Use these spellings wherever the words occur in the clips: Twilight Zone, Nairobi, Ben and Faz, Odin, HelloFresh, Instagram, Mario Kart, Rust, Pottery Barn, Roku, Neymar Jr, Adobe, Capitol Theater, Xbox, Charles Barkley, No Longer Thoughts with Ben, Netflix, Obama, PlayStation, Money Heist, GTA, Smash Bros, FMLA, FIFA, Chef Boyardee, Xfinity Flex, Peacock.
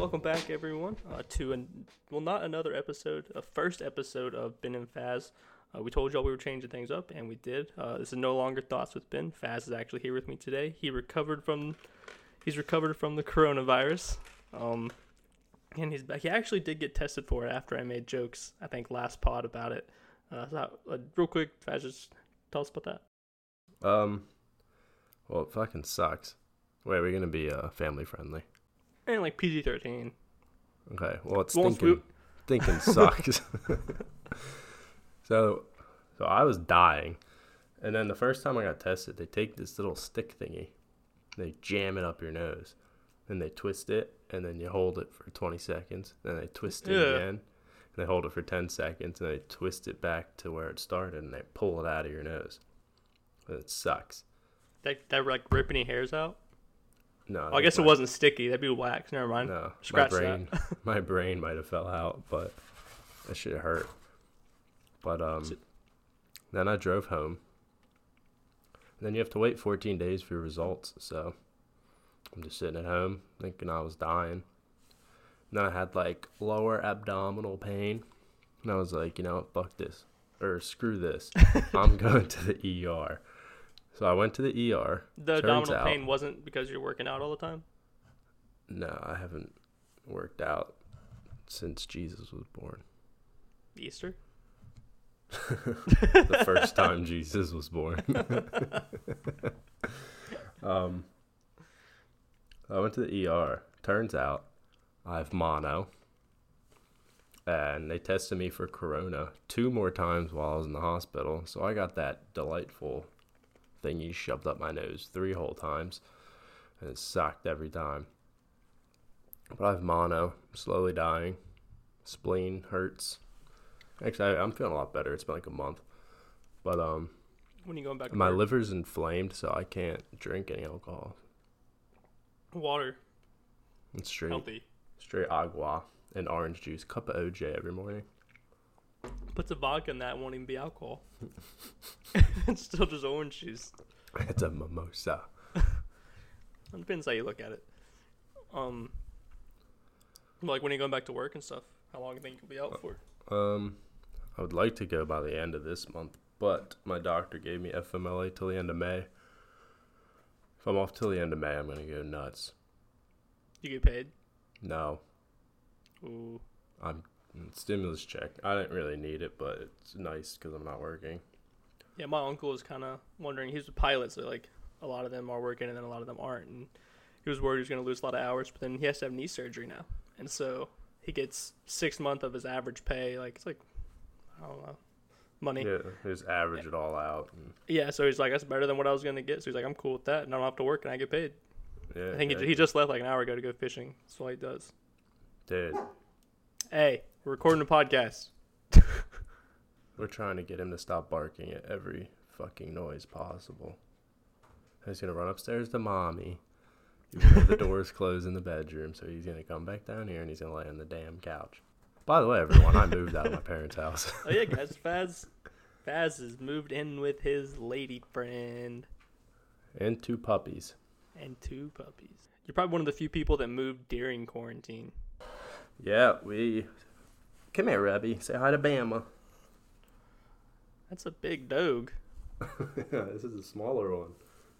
Welcome back, everyone, to not another episode, a first episode of Ben and Faz. We told y'all we were changing things up, and we did. This is No Longer Thoughts with Ben. Faz is actually here with me today. He's recovered from the coronavirus, and he's back. He actually did get tested for it after I made jokes, I think, last pod about it. So real quick, Faz, just tell us about that. Well, it fucking sucks. Wait, we're gonna be family friendly. And like PG-13. Okay, well, it's thinking sucks. So I was dying, and then the first time I got tested, they take this little stick thingy, they jam it up your nose, and they twist it, and then you hold it for 20 seconds, then they twist it again, and they hold it for 10 seconds, and they twist it back to where it started, and they pull it out of your nose. And it sucks. That like ripping your hairs out? No, I guess it wasn't sticky. That'd be wax. Never mind. No, scratch that. My brain might have fell out, but that shit hurt. But then I drove home. And then you have to wait 14 days for your results. So I'm just sitting at home thinking I was dying. And then I had like lower abdominal pain, and I was like, you know what, fuck this, or screw this, I'm going to the ER. So I went to the ER. The abdominal pain wasn't because you're working out all the time? No, I haven't worked out since Jesus was born. Easter? The first time Jesus was born. I went to the ER. Turns out I have mono. And they tested me for corona 2 more times while I was in the hospital. So I got that delightful thingy shoved up my nose 3 whole times, and it sucked every time. But I have mono, I'm slowly dying, spleen hurts. Actually, I'm feeling a lot better. It's been like a month, but when are you going back? My liver's inflamed, so I can't drink any alcohol. Water. It's straight healthy. Straight agua and orange juice, cup of OJ every morning. Put some vodka in that, won't even be alcohol. It's still just orange juice. It's a mimosa. Depends how you look at it. Like, when are you going back to work and stuff? How long do you think you'll be out for? I would like to go by the end of this month, but my doctor gave me FMLA till the end of May. If I'm off till the end of May, I'm going to go nuts. You get paid? No. Ooh. I'm stimulus check. I didn't really need it, but it's nice because I'm not working. Yeah, my uncle was kind of wondering. He's a pilot, so like a lot of them are working and then a lot of them aren't. And he was worried he was going to lose a lot of hours, but then he has to have knee surgery now. And so he gets 6 months of his average pay. Like, it's like, I don't know, money. Yeah, just average it all out. And... yeah, so he's like, that's better than what I was going to get. So he's like, I'm cool with that, and I don't have to work and I get paid. Yeah, I think he just left like an hour ago to go fishing. That's all he does. Dude. Hey. We're recording a podcast. We're trying to get him to stop barking at every fucking noise possible. He's going to run upstairs to mommy. The door's closed in the bedroom, so he's going to come back down here and he's going to lay on the damn couch. By the way, everyone, I moved out of my parents' house. Oh, yeah, guys. Faz has moved in with his lady friend. And 2 puppies. You're probably one of the few people that moved during quarantine. Yeah, we... Come here, Rebby. Say hi to Bama. That's a big dog. Yeah, this is a smaller one.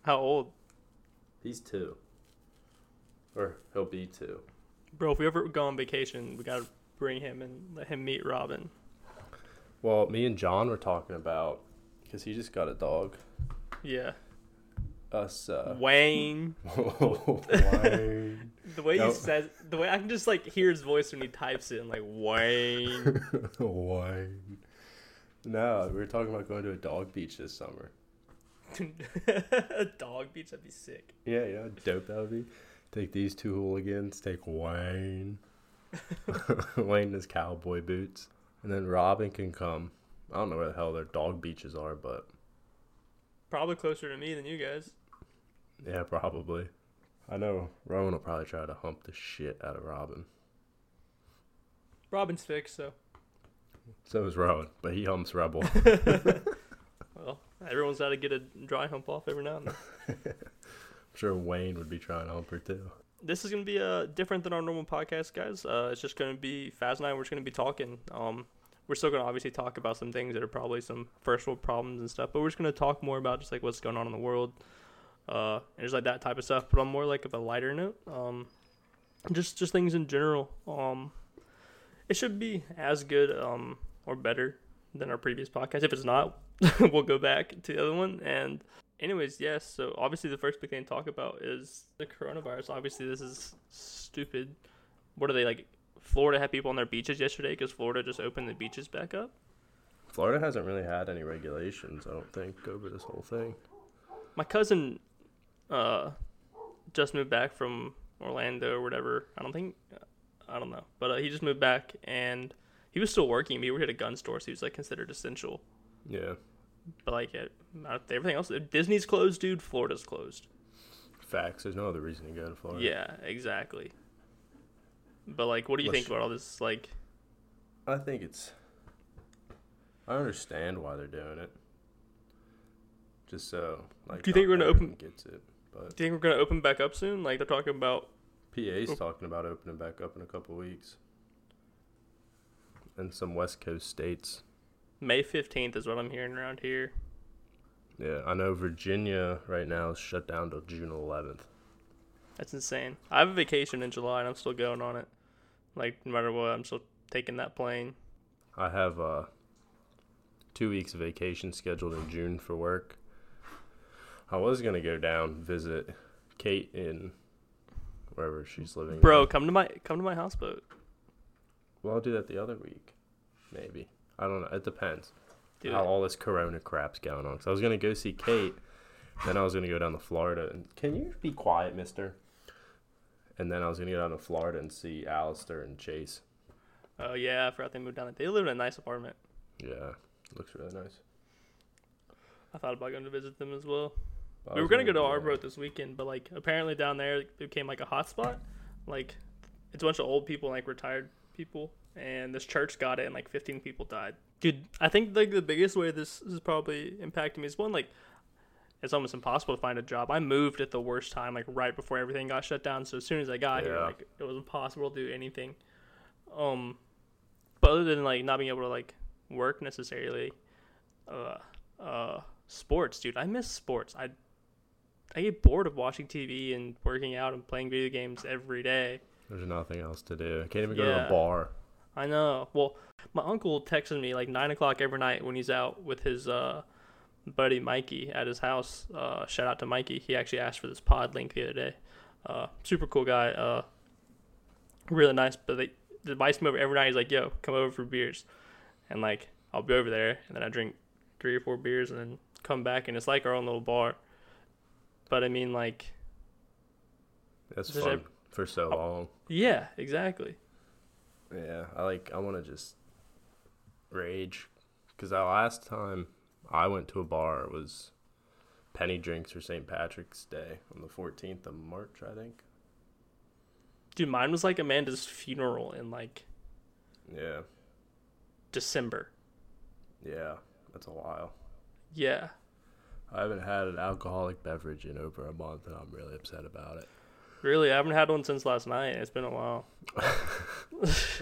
How old? He's 2. Or he'll be 2. Bro, if we ever go on vacation, we gotta bring him and let him meet Robin. Well, me and John were talking about, because he just got a dog. Yeah. Us. Wayne. Wayne. He says, the way I can just like hear his voice when he types it, and like Wayne. Wayne. No, we were talking about going to a dog beach this summer. A dog beach? That'd be sick. Yeah, you know how dope that would be? Take these 2 hooligans, take Wayne. Wayne in his cowboy boots. And then Robin can come. I don't know where the hell their dog beaches are, but. Probably closer to me than you guys. Yeah, probably. I know Rowan will probably try to hump the shit out of Robin. Robin's fixed, so. So is Rowan, but he humps Rebel. Well, everyone's got to get a dry hump off every now and then. I'm sure Wayne would be trying to hump her, too. This is going to be different than our normal podcast, guys. It's just going to be Faz and I. We're just going to be talking. We're still going to obviously talk about some things that are probably some first world problems and stuff, but we're just going to talk more about just like what's going on in the world, and just like that type of stuff, but on more like of a lighter note. Just things in general. It should be as good or better than our previous podcast. If it's not, we'll go back to the other one. And anyways, yes, so obviously the first big thing to talk about is the coronavirus. Obviously this is stupid. What are they, like, Florida had people on their beaches yesterday because Florida just opened the beaches back up? Florida hasn't really had any regulations, I don't think, over this whole thing. My cousin just moved back from Orlando or whatever. I don't know. But he just moved back, and he was still working. We were at a gun store, so he was, like, considered essential. Yeah. But, like, everything else. Disney's closed, dude. Florida's closed. Facts. There's no other reason to go to Florida. Yeah, exactly. But, like, what do you think about all this, like... I think it's... I understand why they're doing it. Just so, like... Do you think we're going to open... Gets it, but... Do you think we're going to open back up soon? Like, they're talking about... PA's talking about opening back up in a couple weeks. And some West Coast states. May 15th is what I'm hearing around here. Yeah, I know Virginia right now is shut down till June 11th. That's insane. I have a vacation in July, and I'm still going on it. Like, no matter what, I'm still taking that plane. I have 2 weeks of vacation scheduled in June for work. I was going to go down, visit Kate in... wherever she's living. Bro, come to my houseboat. Well, I'll do that the other week. Maybe. I don't know. It depends. Dude. How all this corona crap's going on. Because I was going to go see Kate. Then I was going to go down to Florida. And can you be quiet, mister? And then I was going to go down to Florida and see Alistair and Chase. Oh, yeah. I forgot they moved down there. They live in a nice apartment. Yeah. Looks really nice. I thought about going to visit them as well. We were going to go to our boat this weekend, but, like, apparently down there it became, like, a hot spot. Like, it's a bunch of old people, like, retired people, and this church got it, and, like, 15 people died. Dude, I think, like, the biggest way this is probably impacting me is, one, like, it's almost impossible to find a job. I moved at the worst time, like, right before everything got shut down, so as soon as I got here, like, it was impossible to do anything. But other than, like, not being able to, like, work necessarily, sports, dude. I miss sports. I get bored of watching TV and working out and playing video games every day. There's nothing else to do. I can't even go to a bar. I know. Well, my uncle texted me like 9 o'clock every night when he's out with his buddy Mikey at his house. Shout out to Mikey. He actually asked for this pod link the other day. Super cool guy. Really nice. But they invites him over every night. He's like, yo, come over for beers. And like, I'll be over there. And then I drink 3 or 4 beers and then come back. And it's like our own little bar. But I mean, like, that's fun for so long. Yeah, exactly. Yeah, I want to just rage, because the last time I went to a bar was Penny Drinks for St. Patrick's Day on the 14th of March, I think. Dude, mine was like Amanda's funeral in like December. Yeah, that's a while. Yeah. I haven't had an alcoholic beverage in over a month, and I'm really upset about it. Really? I haven't had one since last night. It's been a while.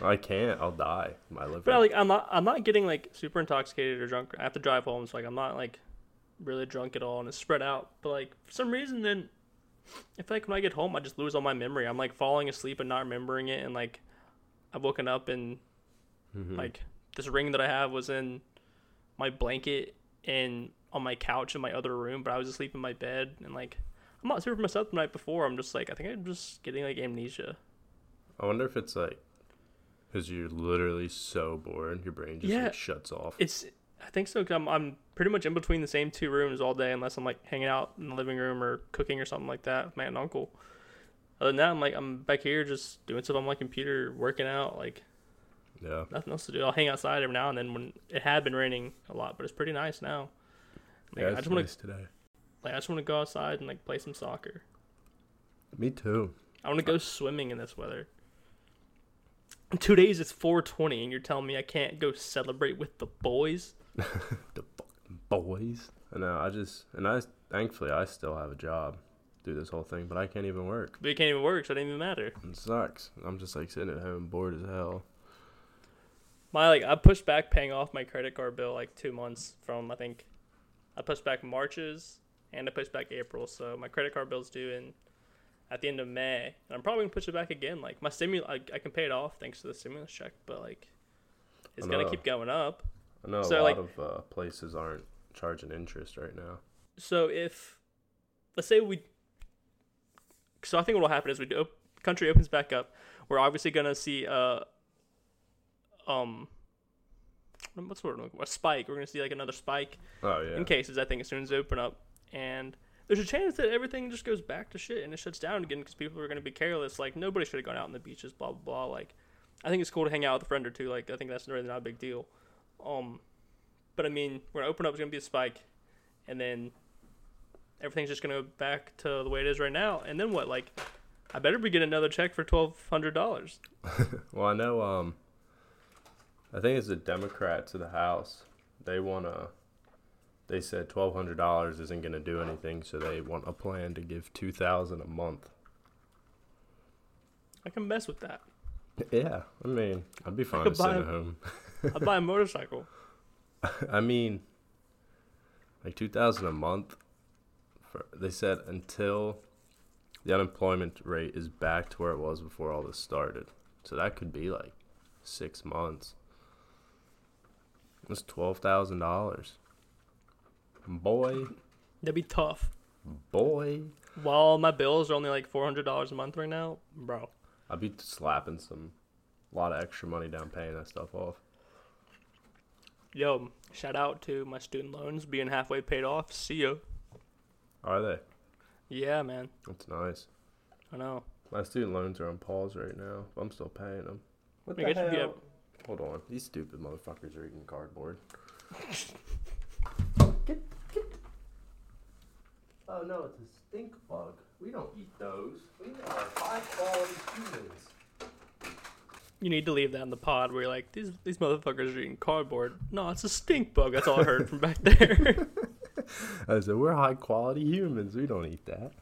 I can't. I'll die. My liver. But like, I'm not getting like super intoxicated or drunk. I have to drive home, so like I'm not like really drunk at all, and it's spread out. But like for some reason, then I feel like when I get home, I just lose all my memory. I'm like falling asleep and not remembering it, and like I've woken up and like this ring that I have was in my blanket and on my couch in my other room, but I was asleep in my bed, and like I'm not super messed up the night before. I'm just like, I think I'm just getting like amnesia. I wonder if it's like because you're literally so bored, your brain just like shuts off. I think so. Cause I'm pretty much in between the same 2 rooms all day, unless I'm like hanging out in the living room or cooking or something like that with my aunt and uncle. Other than that, I'm back here just doing stuff on my computer, working out, like nothing else to do. I'll hang outside every now and then when it had been raining a lot, but it's pretty nice now. Like, yeah, it's nice today. Like, I just want to go outside and like play some soccer. Me too. I want to go swimming in this weather. In 2 days it's 420, and you're telling me I can't go celebrate with the boys? The boys? I know. I thankfully I still have a job. through this whole thing, but I can't even work. But you can't even work, so it doesn't even matter. It sucks. I'm just, like, sitting at home bored as hell. I pushed back paying off my credit card bill, 2 months from, I think, I pushed back March's and I pushed back April, so my credit card bill's due in at the end of May. And I'm probably going to push it back again. My stimulus, I can pay it off thanks to the stimulus check, but, it's going to keep going up. I know so, a lot of places aren't charging interest right now. So I think what will happen is country opens back up. We're obviously going to see a spike. We're going to see another spike in cases, I think, as soon as they open up. And there's a chance that everything just goes back to shit and it shuts down again because people are going to be careless. Nobody should have gone out on the beaches, blah, blah, blah. I think it's cool to hang out with a friend or two. I think that's really not a big deal. But, we're going to open up. It's going to be a spike. And then everything's just going to go back to the way it is right now. And then what? I better be getting another check for $1,200. Well, I know, I think it's the Democrats of the House. They said $1,200 isn't going to do anything, so they want a plan to give $2,000 a month. I can mess with that. Yeah, I'd be fine to sit at home. I'd buy a motorcycle. $2,000 a month. They said until the unemployment rate is back to where it was before all this started. So that could be 6 months. That's $12,000. Boy. That'd be tough. Boy. While my bills are only $400 a month right now, bro. I'd be slapping a lot of extra money down paying that stuff off. Yo, shout out to my student loans being halfway paid off. See ya. Are they? Yeah, man. That's nice. I know. My student loans are on pause right now. But I'm still paying them. What the hell? Hold on. These stupid motherfuckers are eating cardboard. Get. Oh, no, it's a stink bug. We don't eat those. We are high-quality humans. You need to leave that in the pod where you're these motherfuckers are eating cardboard. No, it's a stink bug. That's all I heard from back there. I said, we're high-quality humans. We don't eat that.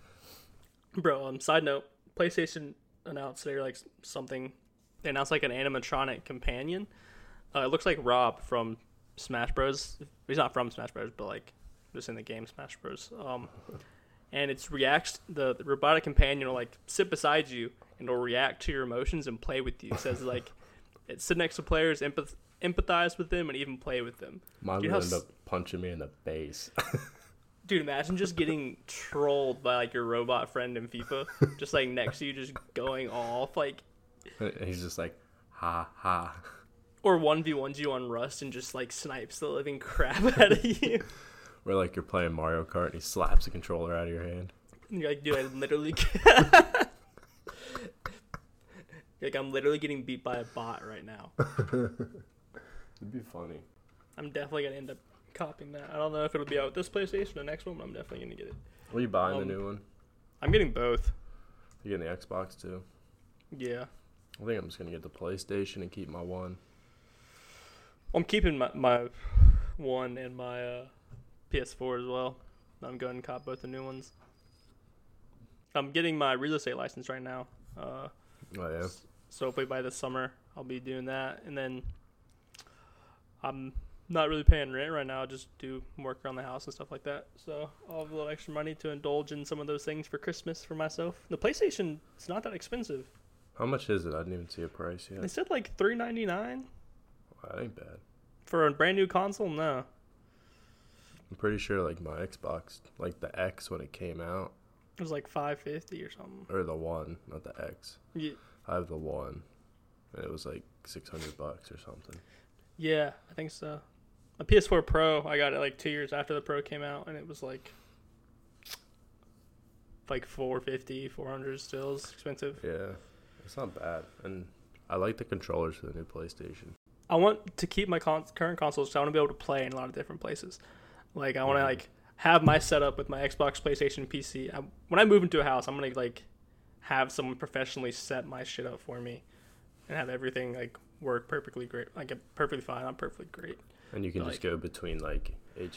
Bro, side note, PlayStation announced today, something. They announced, an animatronic companion. It looks like Rob from Smash Bros. He's not from Smash Bros, but, just in the game Smash Bros. And it reacts, the robotic companion will, sit beside you and it'll react to your emotions and play with you. It says, it sit next to players, empathize with them, and even play with them. Mine would end up punching me in the face. Dude, imagine just getting trolled by, your robot friend in FIFA. Just, next to you, just going off, He's just ha, ha. Or 1v1s you on Rust and just, snipes the living crap out of you. Where, you're playing Mario Kart and he slaps the controller out of your hand. And you're dude, I literally... I'm literally getting beat by a bot right now. It'd be funny. I'm definitely going to end up copying that. I don't know if it'll be out with this PlayStation or the next one, but I'm definitely going to get it. Are you buying the new one? I'm getting both. You're getting the Xbox, too? Yeah. I think I'm just going to get the PlayStation and keep my one. I'm keeping my one and my PS4 as well. I'm going to cop both the new ones. I'm getting my real estate license right now. Oh, yeah. So hopefully by the summer I'll be doing that. And then I'm not really paying rent right now. I just do work around the house and stuff like that. So I'll have a little extra money to indulge in some of those things for Christmas for myself. The PlayStation, it's not that expensive. How much is it? I didn't even see a price yet. They said $399. Well, that ain't bad. For a brand new console? No. I'm pretty sure my Xbox, the X when it came out. It was $550 or something. Or the one, not the X. Yeah. I have the one, and it was $600 or something. Yeah, I think so. A PS4 Pro, I got it 2 years after the Pro came out, and it was $450, $400 still. It's expensive. Yeah, it's not bad, and I like the controllers for the new PlayStation. I want to keep my current consoles, so I want to be able to play in a lot of different places. I want to have my setup with my Xbox, PlayStation, PC. When I move into a house, I'm going to, have someone professionally set my shit up for me and have everything, work perfectly great. Perfectly fine. I'm perfectly great. And you can just go between, HDMI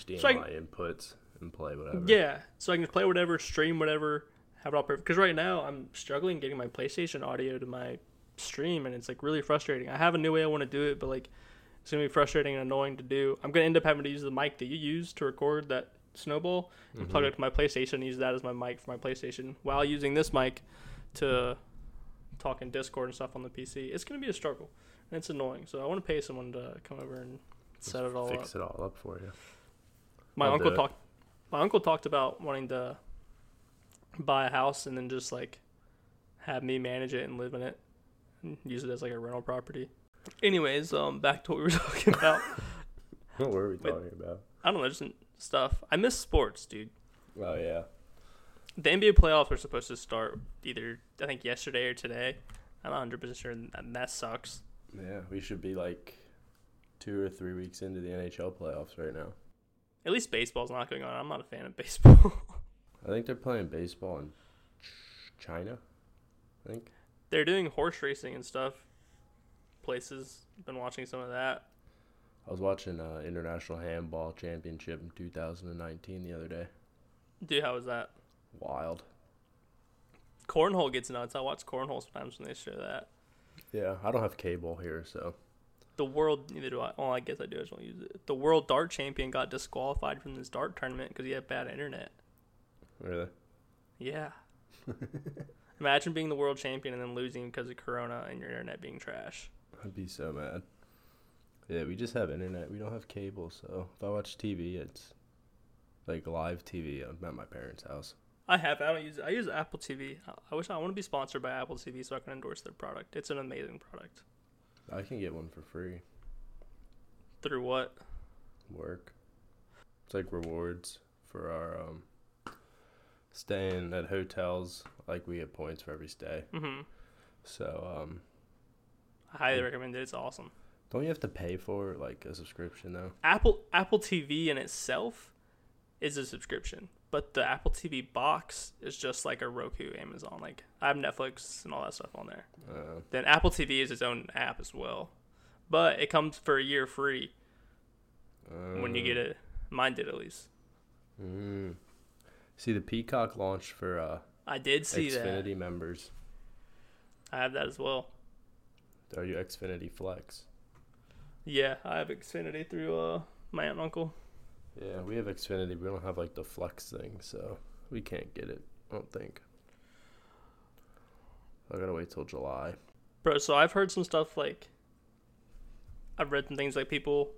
inputs and play whatever. Yeah. So I can play whatever, stream whatever, have it all perfect. Because right now I'm struggling getting my PlayStation audio to my stream, and it's like really frustrating. I have a new way I want to do it, but like it's gonna be frustrating and annoying to do. I'm gonna end up having to use the mic that you use to record that Snowball and plug it to my PlayStation and use that as my mic for my PlayStation while using this mic to talk in Discord and stuff on the PC. It's gonna be a struggle and it's annoying, so I want to pay someone to come over and set it all up. Fix it all up for you. My uncle talked about wanting to buy a house and then just like have me manage it and live in it and use it as like a rental property. Anyways, back to what we were talking about. What were we talking about? I don't know, just stuff. I miss sports, dude. Oh yeah. The NBA playoffs are supposed to start either I think yesterday or today. I'm not 100% sure, and that sucks. Yeah, we should be like 2 or 3 weeks into the NHL playoffs right now. At least baseball's not going on. I'm not a fan of baseball. I think they're playing baseball in China. I think they're doing horse racing and stuff. Places. Been watching some of that. I was watching International Handball Championship in 2019 the other day. Dude, how was that? Wild. Cornhole gets nuts. I watch cornhole sometimes when they show that. Yeah, I don't have cable here, so. The world, neither do I. Well, I guess I do. I just don't use it. The world dart champion got disqualified from this dart tournament because he had bad internet. Really? Yeah. Imagine being the world champion and then losing because of Corona and your internet being trash. I'd be so mad. Yeah, we just have internet. We don't have cable, so if I watch TV, it's like live TV. I'm at my parents' house. I don't use it. I use Apple TV. I want to be sponsored by Apple TV so I can endorse their product. It's an amazing product. I can get one for free. Through what? Work. It's like rewards for our staying at hotels. Like we get points for every stay. Mm-hmm. So I highly recommend it. It's awesome. Don't you have to pay for like a subscription though? Apple TV in itself is a subscription, but the Apple TV box is just like a Roku, Amazon. Like I have Netflix and all that stuff on there. Then Apple TV is its own app as well, but it comes for a year free when you get it. Mine did at least. Mm. See, the Peacock launched for I did see Xfinity members. I have that as well. Are you Xfinity Flex? Yeah, I have Xfinity through my aunt and uncle. Yeah, we have Xfinity. We don't have, like, the Flex thing, so we can't get it, I don't think. I gotta wait till July. Bro, so I've heard some stuff, like, I've read some things, like, people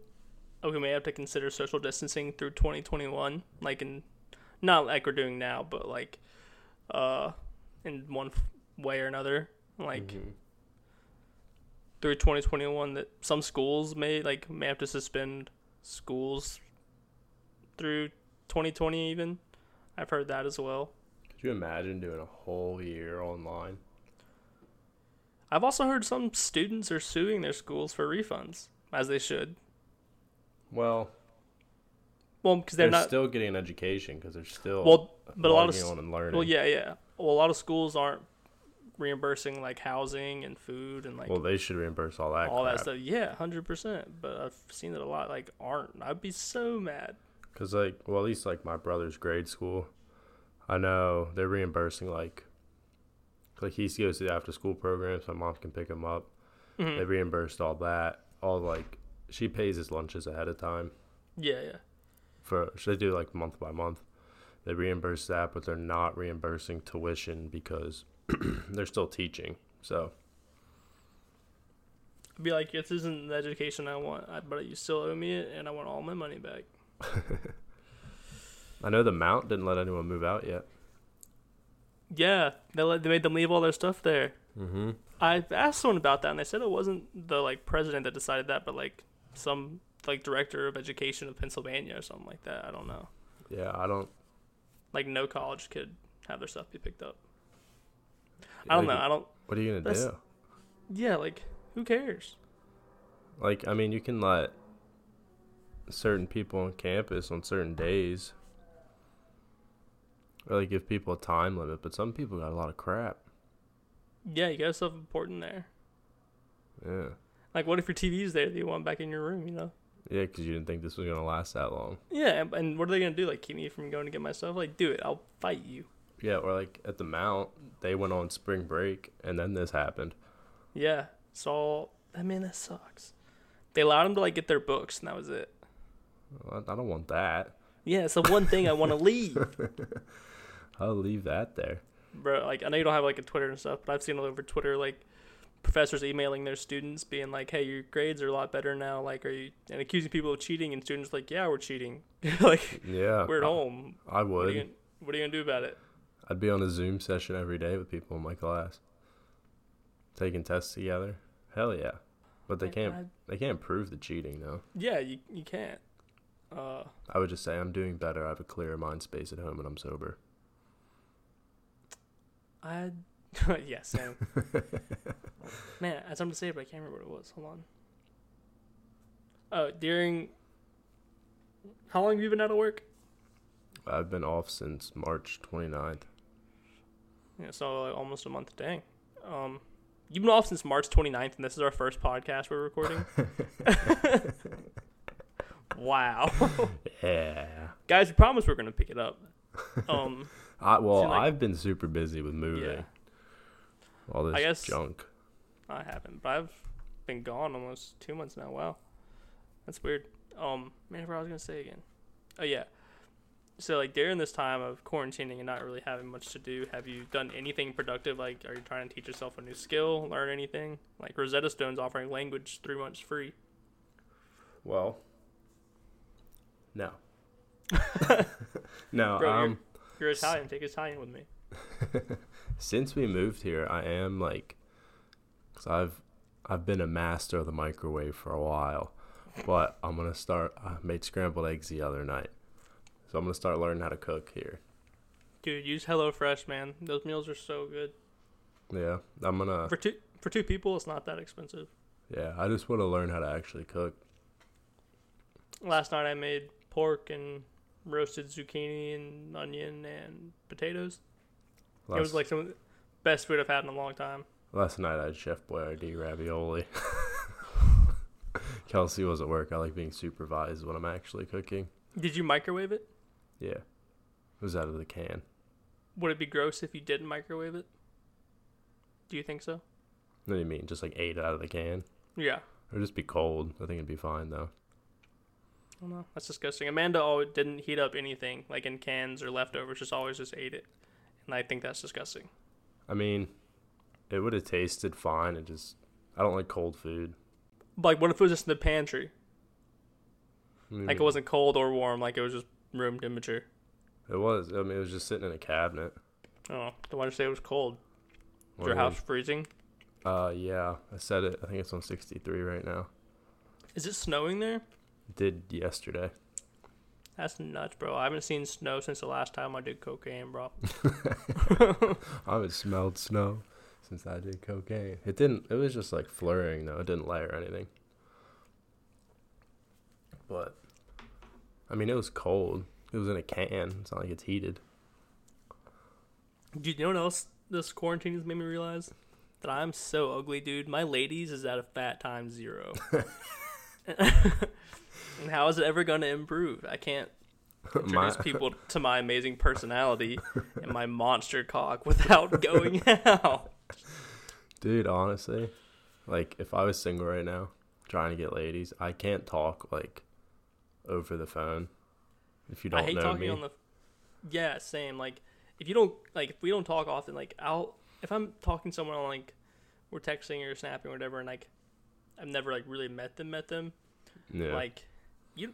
who may have to consider social distancing through 2021, like, in, not like we're doing now, but, like, in one way or another, like... Mm-hmm. Through 2021 that some schools may have to suspend schools through 2020 even. I've heard that as well. Could you imagine doing a whole year online? I've also heard some students are suing their schools for refunds, as they should. Well, because they're not still getting an education because they're still logging on and learning. Well, yeah. Well, a lot of schools aren't reimbursing like housing and food and like. Well, they should reimburse all that stuff. Yeah, 100%. But I've seen that a lot. Like, aren't I'd be so mad. Cause like, well, at least like my brother's grade school, I know they're reimbursing like he goes to the after school program, so my mom can pick him up. Mm-hmm. They reimbursed all that. All like she pays his lunches ahead of time. Yeah. They do like month by month. They reimburse that, but they're not reimbursing tuition because. They're still teaching, so I'd be like, this isn't the education I want, but you still owe me it, and I want all my money back. I know the Mount didn't let anyone move out yet. Yeah, they made them leave all their stuff there. Mm-hmm. I asked someone about that, and they said it wasn't the like president that decided that, but like some like director of education of Pennsylvania or something like that. I don't know. Yeah, I don't. Like no college could have their stuff be picked up. I don't know. What are you gonna do? Yeah, like who cares? Like, I mean, you can let certain people on campus on certain days, or like give people a time limit. But some people got a lot of crap. Yeah, you got stuff important there. Yeah. Like, what if your TV's there that you want back in your room? You know. Yeah, because you didn't think this was gonna last that long. Yeah, and what are they gonna do? Like, keep me from going to get my stuff? Like, do it. I'll fight you. Yeah, or like at the Mount, they went on spring break, and then this happened. Yeah, so, I mean, that sucks. They allowed them to like get their books, and that was it. Well, I don't want that. Yeah, it's the one thing I want to leave. I'll leave that there. Bro, like, I know you don't have like a Twitter and stuff, but I've seen all over Twitter, like, professors emailing their students being like, hey, your grades are a lot better now, like, are you, and accusing people of cheating, and students like, yeah, we're cheating. Like, yeah, we're at home. I would. What are you gonna do about it? I'd be on a Zoom session every day with people in my class taking tests together. Hell yeah. But they can't prove the cheating though. Yeah, you can't. I would just say I'm doing better. I have a clearer mind space at home and I'm sober. Yeah, same. Man, I had something to say, but I can't remember what it was. Hold on. How long have you been out of work? I've been off since March 29th. Yeah, so like almost a month. Dang. You've been off since March 29th, and this is our first podcast we're recording? Wow. Yeah. Guys, we promised we're going to pick it up. I've been super busy with moving. Yeah. All this junk. I haven't, but I've been gone almost 2 months now. Wow. That's weird. Man, I forgot what I was going to say again. Oh, yeah. So, like, during this time of quarantining and not really having much to do, have you done anything productive? Like, are you trying to teach yourself a new skill, learn anything? Like, Rosetta Stone's offering language 3 months free. Well, no. No. Bro, you're Italian. Take Italian with me. Since we moved here, I am, like, because I've been a master of the microwave for a while, but I'm going to start, I made scrambled eggs the other night, so I'm going to start learning how to cook here. Dude, use HelloFresh, man. Those meals are so good. Yeah, I'm going to. For two people, it's not that expensive. Yeah, I just want to learn how to actually cook. Last night I made pork and roasted zucchini and onion and potatoes. It was like some of the best food I've had in a long time. Last night I had Chef Boyardee ravioli. Kelsey was at work. I like being supervised when I'm actually cooking. Did you microwave it? Yeah. It was out of the can. Would it be gross if you didn't microwave it? Do you think so? What do you mean? Just like ate it out of the can? Yeah. It would just be cold. I think it'd be fine though. I don't know. That's disgusting. Amanda didn't heat up anything like in cans or leftovers. Just always just ate it. And I think that's disgusting. I mean, it would have tasted fine. It just, I don't like cold food. Like, what if it was just in the pantry? Like, it wasn't cold or warm. Like, it was just room temperature. It was. I mean, it was just sitting in a cabinet. Oh, the one you say it was cold. Is your house freezing? Yeah. I said it. I think it's on 63 right now. Is it snowing there? It did yesterday. That's nuts, bro. I haven't seen snow since the last time I did cocaine, bro. I haven't smelled snow since I did cocaine. It was just like flurrying though. It didn't layer anything. But I mean, it was cold. It was in a can. It's not like it's heated. Dude, you know what else this quarantine has made me realize? That I'm so ugly, dude. My ladies is at a fat times zero. And how is it ever going to improve? I can't introduce people to my amazing personality and my monster cock without going out. Dude, honestly, like, if I was single right now, trying to get ladies, I can't talk, like, over the phone. If you don't know me. I hate talking on the... Yeah, same. Like, if you don't... Like, if we don't talk often, like, if I'm talking to someone, like, we're texting or snapping or whatever, and, like, I've never, like, really met them. Yeah. Like...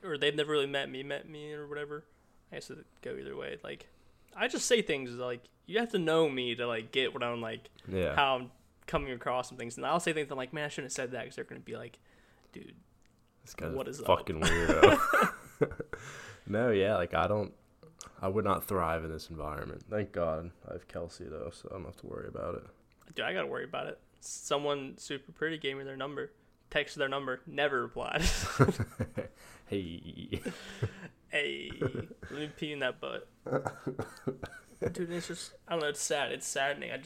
Or they've never really met me or whatever. I guess it go either way. Like, I just say things like, you have to know me to like get what I'm like, yeah. How I'm coming across and things. And I'll say things I'm like, man, I shouldn't have said that because they're gonna be like, dude, this guy's what is fucking up? Weirdo. No, yeah, like I would not thrive in this environment. Thank God I have Kelsey though, so I don't have to worry about it. Dude, I gotta worry about it. Someone super pretty gave me their number. Texted their number, never replied. Hey, let me pee in that butt. Dude, it's just, I don't know, it's sad. It's saddening. I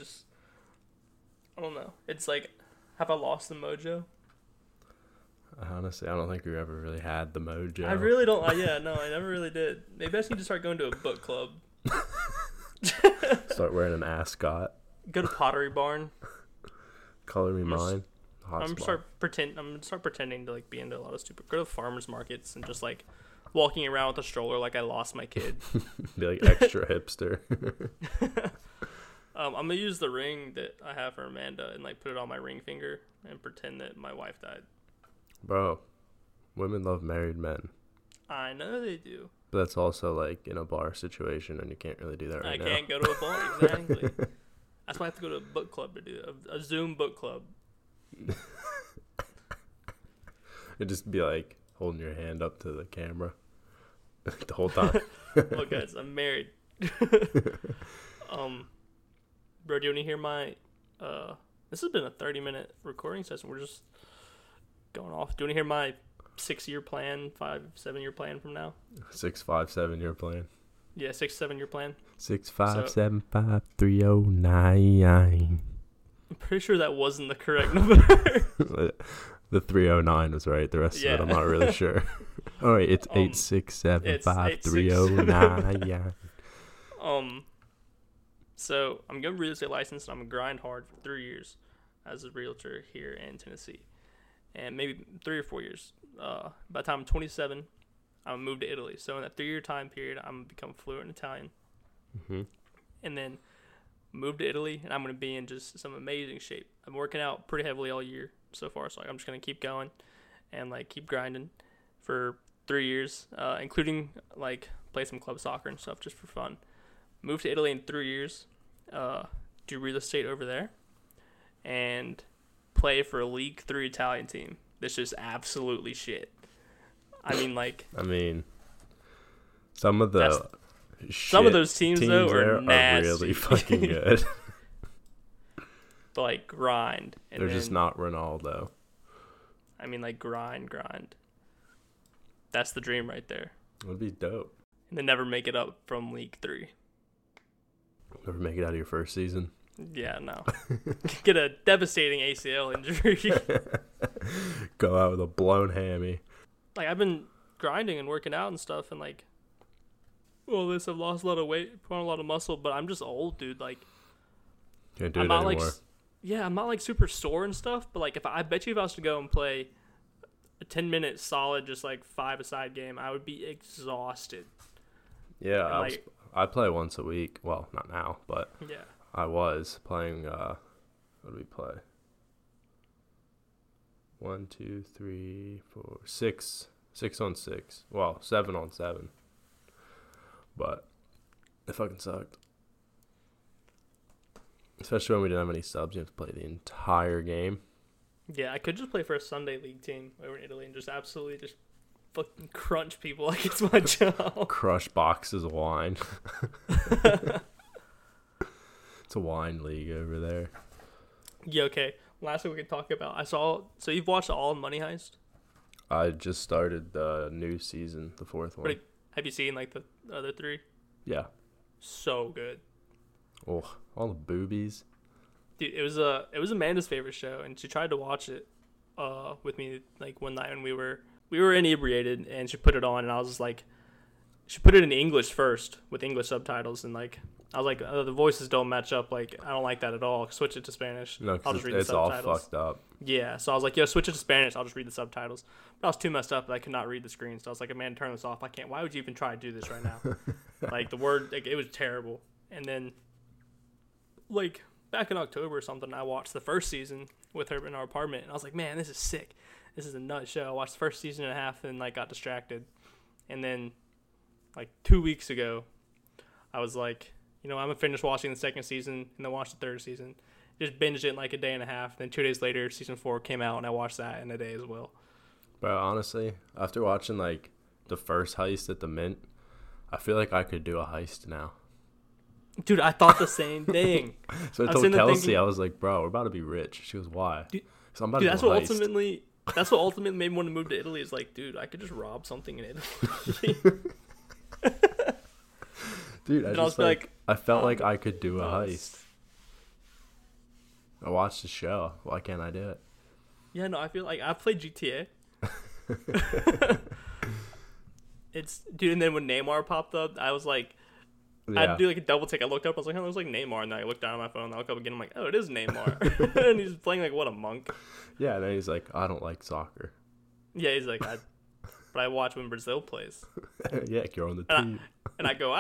don't know. It's like, have I lost the mojo? Honestly, I don't think we ever really had the mojo. I really don't, yeah, no, I never really did. Maybe I just need to start going to a book club. Start wearing an ascot. Go to Pottery Barn. Color me mine. I'm gonna start pretending to like be into a lot of stupid. Go to farmers markets and just like walking around with a stroller like I lost my kid. Be like extra hipster. I'm gonna use the ring that I have for Amanda and like put it on my ring finger and pretend that my wife died. Bro, women love married men. I know they do. But that's also like in a bar situation, and you can't really do that right now. I can't go to a bar, exactly. That's why I have to go to a book club to do a Zoom book club. It'd just be like holding your hand up to the camera the whole time. Look, guys, I'm married. Bro, do you want to hear my? This has been a 30-minute recording session. We're just going off. Do you want to hear my 6-year plan, 5-7 year plan from now? 6-5-7 year plan. Yeah, 6-7 year plan. 6-5-7-5-3-0-9. I'm pretty sure that wasn't the correct number. The 309 was right. The rest of it, I'm not really sure. All right, it's 8-6-7-5-3-0-9. So I'm gonna real estate license, and I'm gonna grind hard for 3 years as a realtor here in Tennessee, and maybe 3 or 4 years. By the time I'm 27, I'm gonna move to Italy. So in that 3-year time period, I'm gonna become fluent in Italian, and then move to Italy, and I'm going to be in just some amazing shape. I'm working out pretty heavily all year so far, so like, I'm just going to keep going and like keep grinding for 3 years, including like play some club soccer and stuff just for fun. Move to Italy in 3 years, do real estate over there, and play for a League 3 Italian team. That's just absolutely shit. I mean, some of the... Some of those teams though, are nasty. Are really fucking good. But, like, grind. And they're just not Ronaldo. I mean, like, grind. That's the dream right there. It would be dope. And then never make it up from League 3. Never make it out of your first season? Yeah, no. Get a devastating ACL injury. Go out with a blown hammy. Like, I've been grinding and working out and stuff, and, like, I've lost a lot of weight, put on a lot of muscle, but I'm just old, dude. Like, can't do it anymore. Like, yeah, I'm not like super sore and stuff, but like, I bet you if I was to go and play a 10-minute solid, just like 5-a-side game, I would be exhausted. Yeah, and, I play once a week. Well, not now, but yeah, I was playing. What do we play? 1, 2, 3, 4, 6. 6 on 6. Well, 7 on 7. But it fucking sucked. Especially when we didn't have any subs. You have to play the entire game. Yeah, I could just play for a Sunday league team over in Italy and just absolutely just fucking crunch people like it's my job. Crush boxes of wine. It's a wine league over there. Yeah, okay. Last thing we can talk about. So you've watched all of Money Heist? I just started the new season, the 4th one. Have you seen, like, the other 3? Yeah. So good. Oh, all the boobies. Dude, it was Amanda's favorite show, and she tried to watch it with me, like, one night when we were inebriated, and she put it on, and I was just like, she put it in English first with English subtitles, and, like, I was like, oh, the voices don't match up. Like, I don't like that at all. Switch it to Spanish. No, I'll just read the subtitles. It's all fucked up. Yeah, so I was like, yo, switch it to Spanish. I'll just read the subtitles. But I was too messed up that I could not read the screen. So I was like, man, turn this off. I can't. Why would you even try to do this right now? Like, the word, like, it was terrible. And then, like, back in October or something, I watched the first season with her in our apartment. And I was like, man, this is sick. This is a nut show. I watched the first season and a half and, like, got distracted. And then, like, 2 weeks ago, I was like... You know, I'm going to finish watching the second season and then watch the third season. Just binged it in like a day and a half. Then 2 days later, season 4 came out, and I watched that in a day as well. But honestly, after watching like the first heist at the Mint, I feel like I could do a heist now. Dude, I thought the same thing. So I told Kelsey, I was like, bro, we're about to be rich. She goes, why? Dude, so I'm about to do a heist. That's what ultimately made me want to move to Italy is like, dude, I could just rob something in Italy. Dude, I felt like I could do a heist. I watched the show. Why can't I do it? Yeah, no, I feel like I played GTA. It's dude, and then when Neymar popped up, I was like, Yeah. I'd do like a double take. I looked up. I was like, oh, it was like Neymar. And then I looked down at my phone. And I looked up again. I'm like, oh, it is Neymar. And he's playing like, what, a monk. Yeah. And then he's like, I don't like soccer. Yeah. He's like, but I watch when Brazil plays. Yeah. You're on the team. And I go,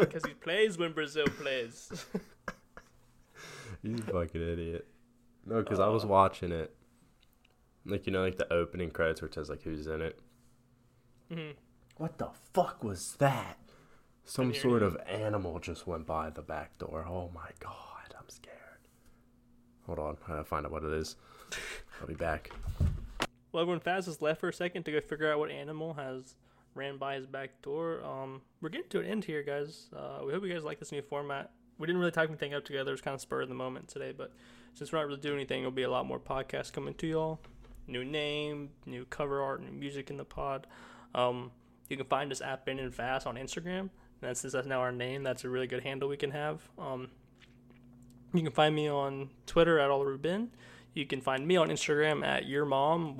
because he plays when Brazil plays. You fucking idiot. No, because I was watching it. Like, you know, like the opening credits where it says, like, who's in it. Mm-hmm. What the fuck was that? Some sort of animal just went by the back door. Oh, my God. I'm scared. Hold on. I gotta find out what it is. I'll be back. Well, everyone, Faz has left for a second to go figure out what animal has ran by his back door. We're getting to an end here, guys. We hope you guys like this new format. We didn't really type anything up together. It was kind of spur of the moment today, but since we're not really doing anything, there'll be a lot more podcasts coming to y'all. New name, new cover art, new music in the pod. You can find us at Ben and Faz on Instagram. That's now our name. That's a really good handle we can have. You can find me on Twitter at AllRuben. You can find me on Instagram at YourMom,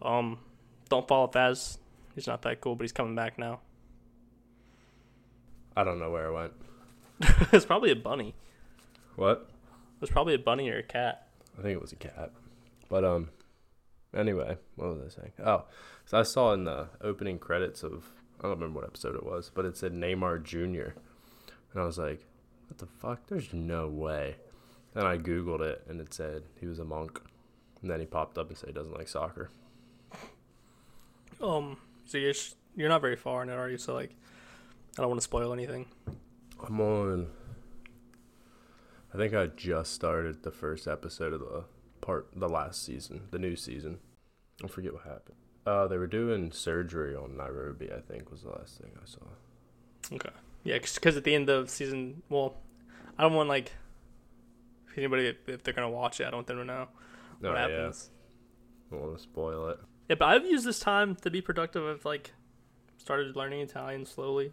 YourMMOM. Don't follow Faz. He's not that cool, but he's coming back now. I don't know where it went. It's probably a bunny. What? It was probably a bunny or a cat. I think it was a cat. But anyway, what was I saying? Oh, so I saw in the opening credits of, I don't remember what episode it was, but it said Neymar Jr. And I was like, what the fuck? There's no way. And I Googled it, and it said he was a monk. And then he popped up and said he doesn't like soccer. So you're not very far in it, are you? So, like, I don't want to spoil anything. I'm on... I think I just started the first episode of the last season, the new season. I forget what happened. They were doing surgery on Nairobi, I think, was the last thing I saw. Okay. Yeah, because at the end of season, well, I don't want, like, anybody, if they're going to watch it, I don't want them to know what happens. Yeah. I don't want to spoil it. Yeah, but I've used this time to be productive. I've, like, started learning Italian slowly.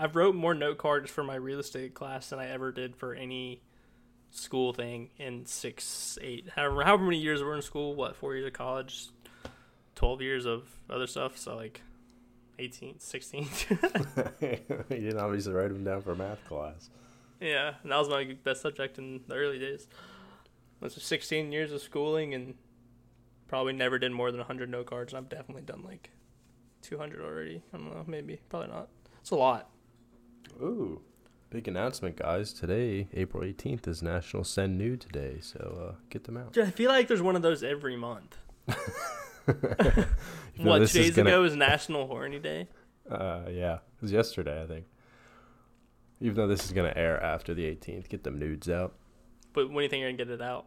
I've wrote more note cards for my real estate class than I ever did for any school thing in 6, 8, however many years we're in school, what, 4 years of college, 12 years of other stuff, so like 18, 16. You didn't obviously write them down for math class. Yeah, and that was my best subject in the early days. That's 16 years of schooling and probably never did more than 100 note cards, and I've definitely done like 200 already. I don't know, maybe, probably not. It's a lot. Ooh, big announcement, guys. Today, April 18th, is National Send Nude Today, so get them out. Dude, I feel like there's one of those every month. What, 2 days ago was National Horny Day? Yeah, it was yesterday, I think. Even though this is going to air after the 18th, get them nudes out. But when do you think you're going to get it out?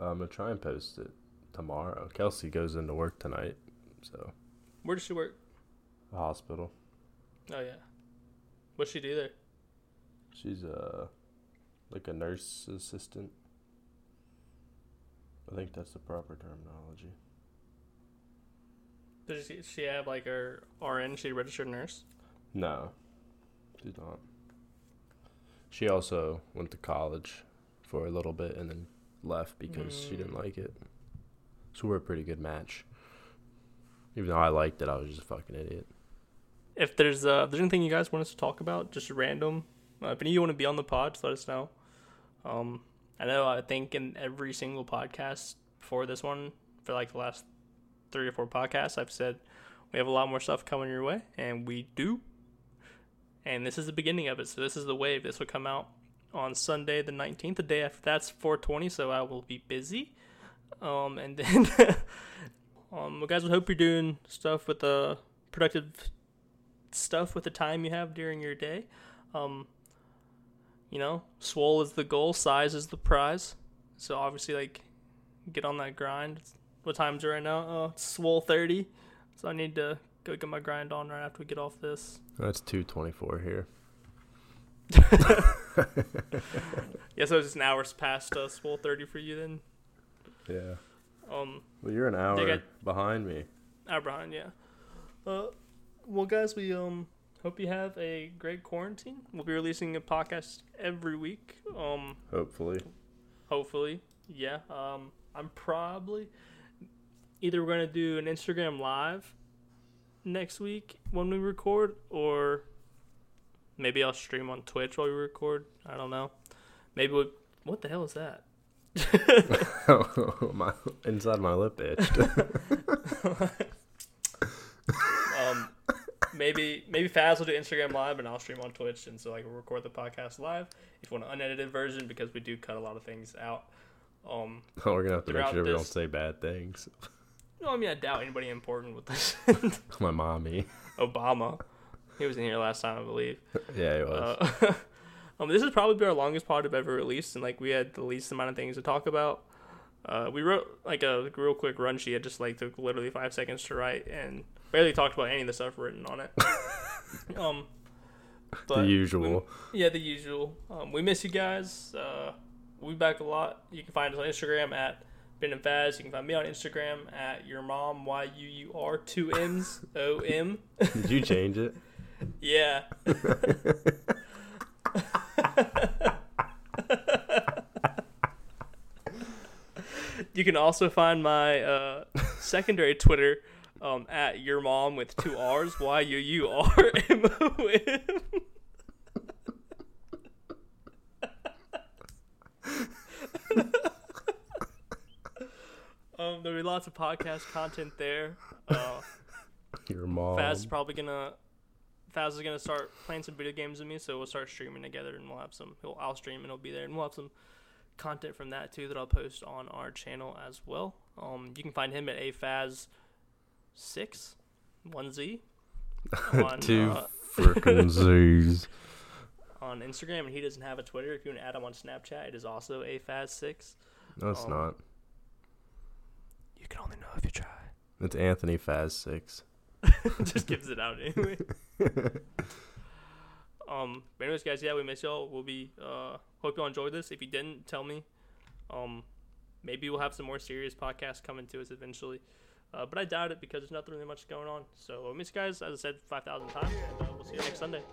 I'm going to try and post it tomorrow. Kelsey goes into work tonight, so. Where does she work? A hospital. Oh, yeah. What's she do there? She's like a nurse assistant. I think that's the proper terminology. Does she have like her RN? She a registered nurse? No, she's not. She also went to college for a little bit and then left because she didn't like it. So we're a pretty good match. Even though I liked it, I was just a fucking idiot. If there's anything you guys want us to talk about, just random. If any of you want to be on the pod, just let us know. I know, I think in every single podcast before this one, for like the last 3 or 4 podcasts, I've said we have a lot more stuff coming your way, and we do. And this is the beginning of it, so this is the wave. This will come out on Sunday the 19th, the day after. That's 4/20, so I will be busy. And then, well, guys, we hope you're doing stuff with the productive stuff with the time you have during your day. You know, swole is the goal, size is the prize, so obviously, like, get on that grind. What time's it right now? It's swole 30, so I need to go get my grind on right after we get off this. That's 2:24 here. Yeah, so it's an hour's past swole 30 for you then. Yeah, well, you're an hour behind me. Hour behind, yeah. Well, guys, we hope you have a great quarantine. We'll be releasing a podcast every week. Hopefully, yeah. I'm probably either we're gonna do an Instagram live next week when we record, or maybe I'll stream on Twitch while we record. I don't know. Maybe we... What the hell is that? My, inside my lip itched. Maybe Faz will do Instagram Live, and I'll stream on Twitch, and so I can record the podcast live. If you want an unedited version, because we do cut a lot of things out. We're going to have to make sure we don't say bad things. No, I mean, I doubt anybody important with this. My mommy. Obama. He was in here last time, I believe. Yeah, he was. This has probably been our longest pod I've ever released, and like we had the least amount of things to talk about. We wrote like a real quick run sheet. It just like took literally 5 seconds to write, and barely talked about any of the stuff written on it. The usual. The usual. We miss you guys. We'll be back a lot. You can find us on Instagram at Ben and Faz. You can find me on Instagram at your mom yuur 2 Ms om. Did you change it? Yeah. You can also find my secondary Twitter at your mom with 2 Rs yuurmom. There'll be lots of podcast content there. Your mom. Faz is gonna start playing some video games with me, so we'll start streaming together, and we'll have some. I'll stream, and he'll be there, and we'll have some content from that too that I'll post on our channel as well. You can find him at afaz6 1z on, two freaking z's on Instagram, and he doesn't have a Twitter. If you want to add him on Snapchat, it is also afaz6. No, it's not. You can only know if you try. It's Anthony Faz6. Just gives it out anyway. But anyways, guys, we miss y'all. We'll be hope y'all enjoyed this. If you didn't, tell me. Maybe we'll have some more serious podcasts coming to us eventually, but I doubt it because there's nothing really much going on. So miss you guys, as I said 5,000 times, and we'll see you next Sunday.